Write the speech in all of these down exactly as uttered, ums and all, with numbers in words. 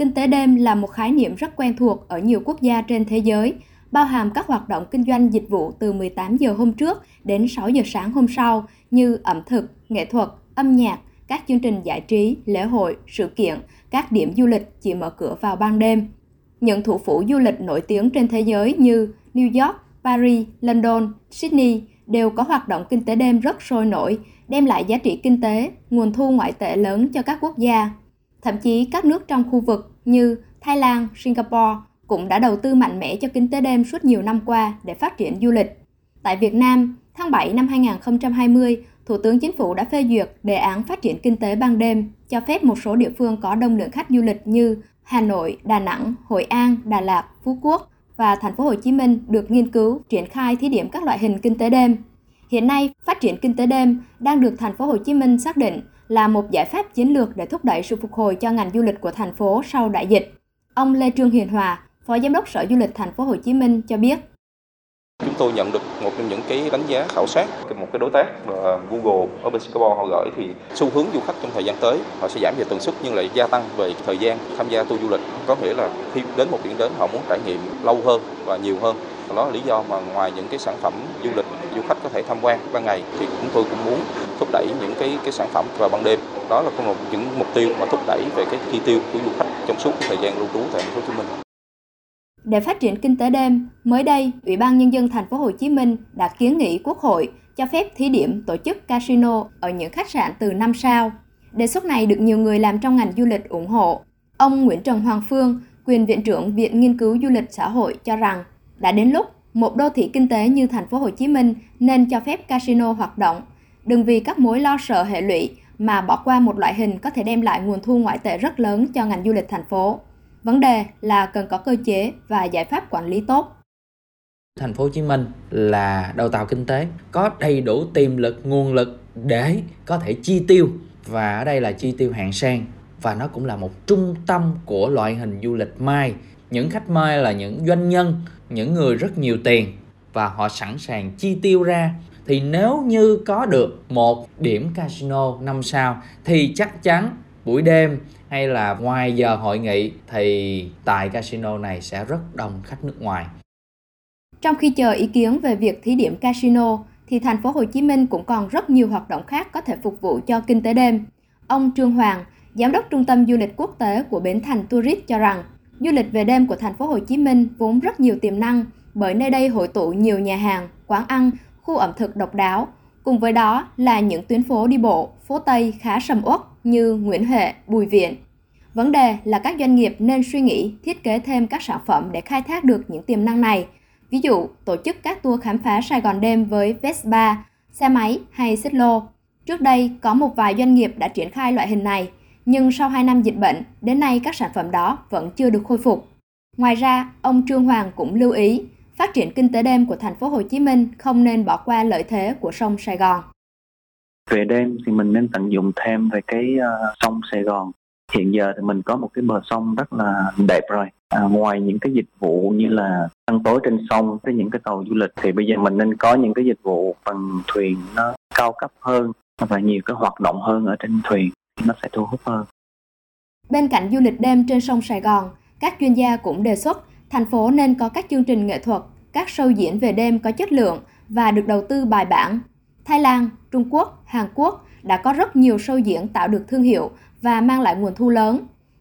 Kinh tế đêm là một khái niệm rất quen thuộc ở nhiều quốc gia trên thế giới, bao hàm các hoạt động kinh doanh dịch vụ từ mười tám giờ hôm trước đến sáu giờ sáng hôm sau như ẩm thực, nghệ thuật, âm nhạc, các chương trình giải trí, lễ hội, sự kiện, các điểm du lịch chỉ mở cửa vào ban đêm. Những thủ phủ du lịch nổi tiếng trên thế giới như New York, Paris, London, Sydney đều có hoạt động kinh tế đêm rất sôi nổi, đem lại giá trị kinh tế, nguồn thu ngoại tệ lớn cho các quốc gia. Thậm chí các nước trong khu vực như Thái Lan, Singapore cũng đã đầu tư mạnh mẽ cho kinh tế đêm suốt nhiều năm qua để phát triển du lịch. Tại Việt Nam, tháng bảy năm hai nghìn không trăm hai mươi, Thủ tướng Chính phủ đã phê duyệt đề án phát triển kinh tế ban đêm, cho phép một số địa phương có đông lượng khách du lịch như Hà Nội, Đà Nẵng, Hội An, Đà Lạt, Phú Quốc và Thành phố Hồ Chí Minh được nghiên cứu triển khai thí điểm các loại hình kinh tế đêm. Hiện nay, phát triển kinh tế đêm đang được Thành phố Hồ Chí Minh xác định là một giải pháp chiến lược để thúc đẩy sự phục hồi cho ngành du lịch của thành phố sau đại dịch. Ông Lê Trương Hiền Hòa, Phó Giám đốc Sở Du lịch Thành phố Hồ Chí Minh cho biết. Chúng tôi nhận được một trong những cái đánh giá khảo sát từ một cái đối tác là Google, a bê xê Global họ gửi thì xu hướng du khách trong thời gian tới họ sẽ giảm về tần suất nhưng lại gia tăng về thời gian tham gia tour du lịch. Có nghĩa là khi đến một điểm đến họ muốn trải nghiệm lâu hơn và nhiều hơn. Đó là lý do mà ngoài những cái sản phẩm du lịch du khách có thể tham quan ban ngày thì chúng tôi cũng muốn thúc đẩy những cái cái sản phẩm vào ban đêm. Đó là một những mục tiêu mà thúc đẩy về cái chi tiêu của du khách trong suốt thời gian lưu trú tại Thành phố Hồ Chí Minh. Để phát triển kinh tế đêm, mới đây, Ủy ban Nhân dân Thành phố Hồ Chí Minh đã kiến nghị Quốc hội cho phép thí điểm tổ chức casino ở những khách sạn từ năm sao. Đề xuất này được nhiều người làm trong ngành du lịch ủng hộ. Ông Nguyễn Trần Hoàng Phương, quyền viện trưởng Viện Nghiên cứu Du lịch Xã hội cho rằng đã đến lúc một đô thị kinh tế như Thành phố Hồ Chí Minh nên cho phép casino hoạt động, đừng vì các mối lo sợ hệ lụy mà bỏ qua một loại hình có thể đem lại nguồn thu ngoại tệ rất lớn cho ngành du lịch thành phố. Vấn đề là cần có cơ chế và giải pháp quản lý tốt. Thành phố Hồ Chí Minh là đầu tàu kinh tế, có đầy đủ tiềm lực, nguồn lực để có thể chi tiêu, và ở đây là chi tiêu hạng sang, và nó cũng là một trung tâm của loại hình du lịch mai. Những khách mai là những doanh nhân, những người rất nhiều tiền và họ sẵn sàng chi tiêu ra. Thì nếu như có được một điểm casino năm sao thì chắc chắn buổi đêm hay là ngoài giờ hội nghị thì tại casino này sẽ rất đông khách nước ngoài. Trong khi chờ ý kiến về việc thí điểm casino thì Thành phố Hồ Chí Minh cũng còn rất nhiều hoạt động khác có thể phục vụ cho kinh tế đêm. Ông Trương Hoàng, Giám đốc Trung tâm Du lịch Quốc tế của Bến Thành Tourist cho rằng du lịch về đêm của Thành phố Hồ Chí Minh vốn rất nhiều tiềm năng bởi nơi đây hội tụ nhiều nhà hàng, quán ăn, khu ẩm thực độc đáo. Cùng với đó là những tuyến phố đi bộ, phố Tây khá sầm uất như Nguyễn Huệ, Bùi Viện. Vấn đề là các doanh nghiệp nên suy nghĩ thiết kế thêm các sản phẩm để khai thác được những tiềm năng này. Ví dụ, tổ chức các tour khám phá Sài Gòn đêm với Vespa, xe máy hay xích lô. Trước đây, có một vài doanh nghiệp đã triển khai loại hình này, nhưng sau hai năm dịch bệnh, đến nay các sản phẩm đó vẫn chưa được khôi phục. Ngoài ra, ông Trương Hoàng cũng lưu ý, phát triển kinh tế đêm của Thành phố Hồ Chí Minh không nên bỏ qua lợi thế của sông Sài Gòn. Về đêm thì mình nên tận dụng thêm về cái uh, sông Sài Gòn. Hiện giờ thì mình có một cái bờ sông rất là đẹp rồi. À, ngoài những cái dịch vụ như là ăn tối trên sông với những cái tàu du lịch thì bây giờ mình nên có những cái dịch vụ bằng thuyền nó cao cấp hơn và nhiều cái hoạt động hơn ở trên thuyền nó sẽ thu hút hơn. Bên cạnh du lịch đêm trên sông Sài Gòn, các chuyên gia cũng đề xuất thành phố nên có các chương trình nghệ thuật, các show diễn về đêm có chất lượng và được đầu tư bài bản. Thái Lan, Trung Quốc, Hàn Quốc đã có rất nhiều show diễn tạo được thương hiệu và mang lại nguồn thu lớn.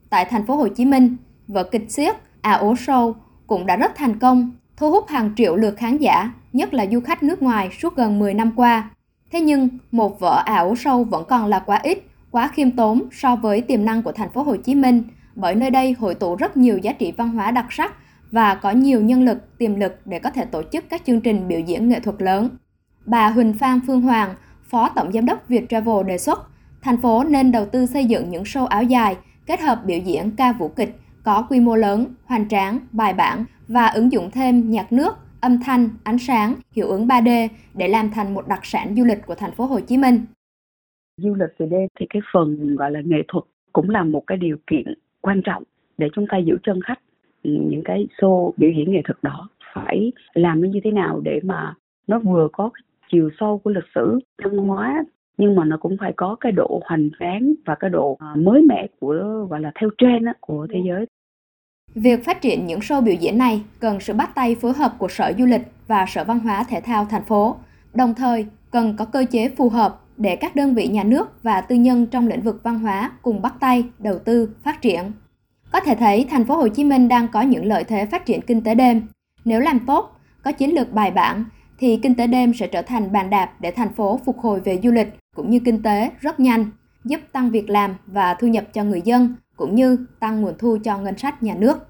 Tại Thành phố Hồ Chí Minh, vở kịch xiếc A O Show cũng đã rất thành công, thu hút hàng triệu lượt khán giả, nhất là du khách nước ngoài suốt gần mười năm qua. Thế nhưng, một vở A O Show vẫn còn là quá ít, quá khiêm tốn so với tiềm năng của Thành phố Hồ Chí Minh, bởi nơi đây hội tụ rất nhiều giá trị văn hóa đặc sắc và có nhiều nhân lực, tiềm lực để có thể tổ chức các chương trình biểu diễn nghệ thuật lớn. Bà Huỳnh Phan Phương Hoàng, Phó Tổng Giám đốc Việt Travel đề xuất, thành phố nên đầu tư xây dựng những show áo dài, kết hợp biểu diễn ca vũ kịch có quy mô lớn, hoành tráng, bài bản và ứng dụng thêm nhạc nước, âm thanh, ánh sáng, hiệu ứng ba D để làm thành một đặc sản du lịch của Thành phố Hồ Chí Minh. Du lịch về đêm thì cái phần gọi là nghệ thuật cũng là một cái điều kiện quan trọng để chúng ta giữ chân khách. Những cái show biểu diễn nghệ thuật đó phải làm nó như thế nào để mà nó vừa có cái chiều sâu của lịch sử, văn hóa nhưng mà nó cũng phải có cái độ hoành tráng và cái độ mới mẻ của gọi là theo trend á, của thế giới. Việc phát triển những show biểu diễn này cần sự bắt tay phối hợp của Sở Du lịch và Sở Văn hóa Thể thao thành phố, đồng thời cần có cơ chế phù hợp để các đơn vị nhà nước và tư nhân trong lĩnh vực văn hóa cùng bắt tay, đầu tư, phát triển. Có thể thấy thành phố Hồ Chí Minh đang có những lợi thế phát triển kinh tế đêm. Nếu làm tốt, có chiến lược bài bản, thì kinh tế đêm sẽ trở thành bàn đạp để thành phố phục hồi về du lịch cũng như kinh tế rất nhanh, giúp tăng việc làm và thu nhập cho người dân, cũng như tăng nguồn thu cho ngân sách nhà nước.